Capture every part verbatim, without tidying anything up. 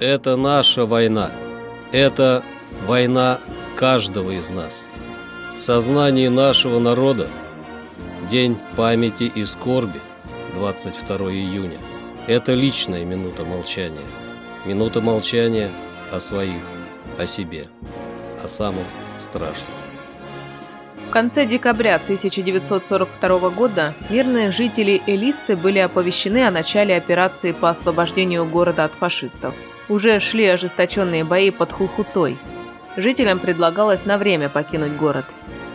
Это наша война. Это война каждого из нас. В сознании нашего народа День памяти и скорби, двадцать второго июня. Это личная минута молчания. Минута молчания о своих, о себе, о самом страшном. В конце декабря тысяча девятьсот сорок второго года мирные жители Элисты были оповещены о начале операции по освобождению города от фашистов. Уже шли ожесточенные бои под Хулхутой. Жителям предлагалось на время покинуть город.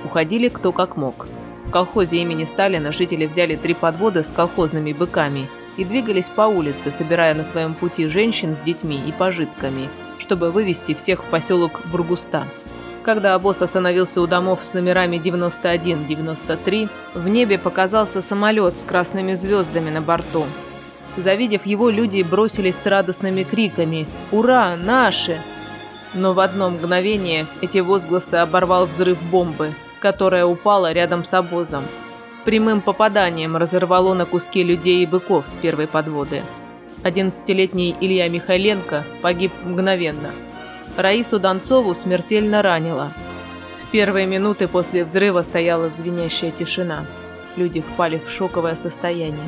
Уходили кто как мог. В колхозе имени Сталина жители взяли три подвода с колхозными быками и двигались по улице, собирая на своем пути женщин с детьми и пожитками, чтобы вывести всех в поселок Бургуста. Когда обоз остановился у домов с номерами девяносто один девяносто три, в небе показался самолет с красными звездами на борту. Завидев его, люди бросились с радостными криками «Ура! Наши!». Но в одно мгновение эти возгласы оборвал взрыв бомбы, которая упала рядом с обозом. Прямым попаданием разорвало на куски людей и быков с первой подводы. одиннадцатилетний Илья Михайленко погиб мгновенно. Раису Донцову смертельно ранило. В первые минуты после взрыва стояла звенящая тишина. Люди впали в шоковое состояние.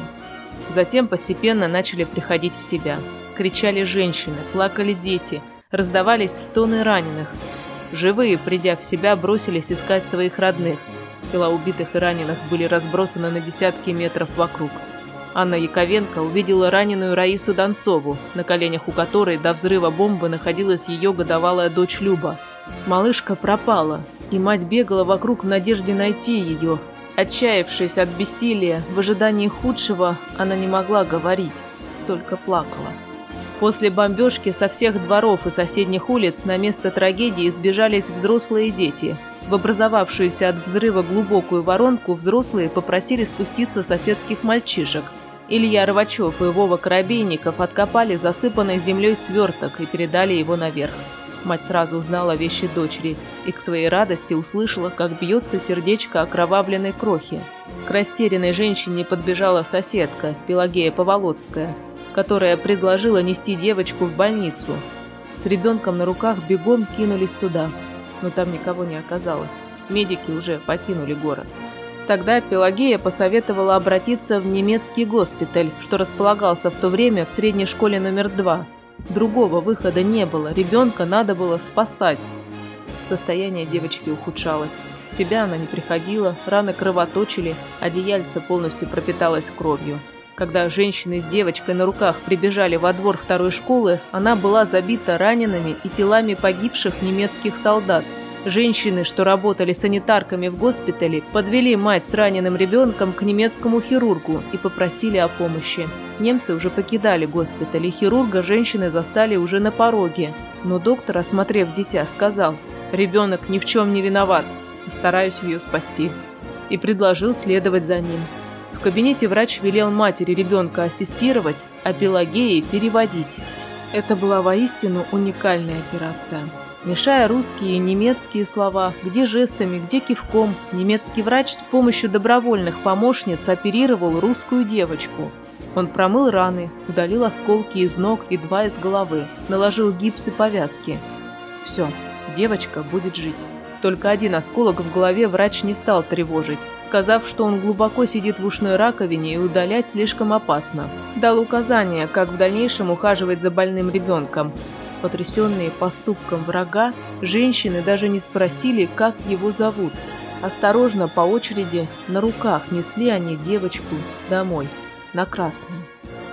Затем постепенно начали приходить в себя. Кричали женщины, плакали дети, раздавались стоны раненых. Живые, придя в себя, бросились искать своих родных. Тела убитых и раненых были разбросаны на десятки метров вокруг. Анна Яковенко увидела раненую Раису Донцову, на коленях у которой до взрыва бомбы находилась ее годовалая дочь Люба. Малышка пропала, и мать бегала вокруг в надежде найти ее. Отчаявшись от бессилия, в ожидании худшего, она не могла говорить, только плакала. После бомбежки со всех дворов и соседних улиц на место трагедии сбежались взрослые дети. В образовавшуюся от взрыва глубокую воронку взрослые попросили спуститься соседских мальчишек. Илья Рвачев и Вова Коробейников откопали засыпанный землей сверток и передали его наверх. Мать сразу узнала вещи дочери и к своей радости услышала, как бьется сердечко окровавленной крохи. К растерянной женщине подбежала соседка, Пелагея Поволоцкая, которая предложила нести девочку в больницу. С ребенком на руках бегом кинулись туда, но там никого не оказалось. Медики уже покинули город. Тогда Пелагея посоветовала обратиться в немецкий госпиталь, что располагался в то время в средней школе номер два. Другого выхода не было, ребенка надо было спасать. Состояние девочки ухудшалось. В себя она не приходила, раны кровоточили, одеяльце полностью пропиталось кровью. Когда женщины с девочкой на руках прибежали во двор второй школы, она была забита ранеными и телами погибших немецких солдат. Женщины, что работали санитарками в госпитале, подвели мать с раненым ребенком к немецкому хирургу и попросили о помощи. Немцы уже покидали госпиталь, и хирурга женщины застали уже на пороге. Но доктор, осмотрев дитя, сказал: «Ребенок ни в чем не виноват, постараюсь ее спасти», и предложил следовать за ним. В кабинете врач велел матери ребенка ассистировать, а Пелагеи переводить. Это была воистину уникальная операция. Мешая русские и немецкие слова, где жестами, где кивком, немецкий врач с помощью добровольных помощниц оперировал русскую девочку. Он промыл раны, удалил осколки из ног и два из головы, наложил гипс и повязки. Все, девочка будет жить. Только один осколок в голове врач не стал тревожить, сказав, что он глубоко сидит в ушной раковине и удалять слишком опасно. Дал указания, как в дальнейшем ухаживать за больным ребенком. Потрясенные поступком врага, женщины даже не спросили, как его зовут. Осторожно, по очереди, на руках несли они девочку домой, на Красную.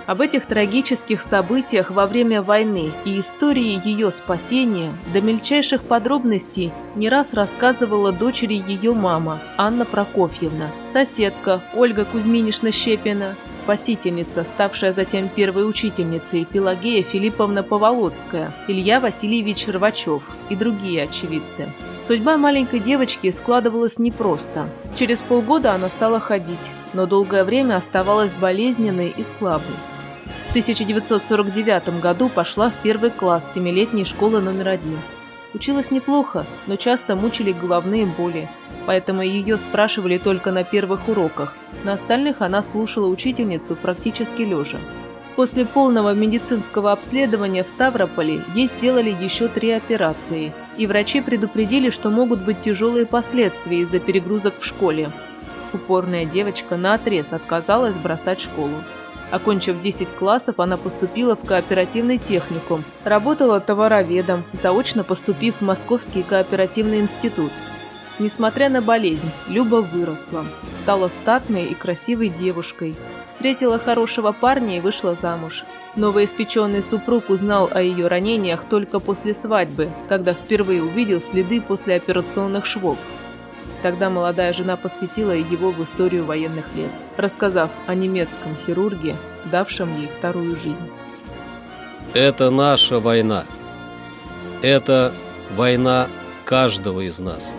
Об этих трагических событиях во время войны и истории ее спасения до мельчайших подробностей не раз рассказывала дочери ее мама Анна Прокофьевна, соседка Ольга Кузьминична Щепина, спасительница, ставшая затем первой учительницей, Пелагея Филипповна Поволоцкая, Илья Васильевич Рвачев и другие очевидцы. Судьба маленькой девочки складывалась непросто. Через полгода она стала ходить, но долгое время оставалась болезненной и слабой. В тысяча девятьсот сорок девятом году пошла в первый класс семилетней школы номер один. Училась неплохо, но часто мучили головные боли, поэтому ее спрашивали только на первых уроках. На остальных она слушала учительницу практически лежа. После полного медицинского обследования в Ставрополе ей сделали еще три операции, и врачи предупредили, что могут быть тяжелые последствия из-за перегрузок в школе. Упорная девочка наотрез отказалась бросать школу. Окончив десять классов, она поступила в кооперативный техникум, работала товароведом, заочно поступив в Московский кооперативный институт. Несмотря на болезнь, Люба выросла, стала статной и красивой девушкой, встретила хорошего парня и вышла замуж. Новоиспеченный супруг узнал о ее ранениях только после свадьбы, когда впервые увидел следы послеоперационных швов. Тогда молодая жена посвятила его в историю военных лет, рассказав о немецком хирурге, давшем ей вторую жизнь. Это наша война. Это война каждого из нас.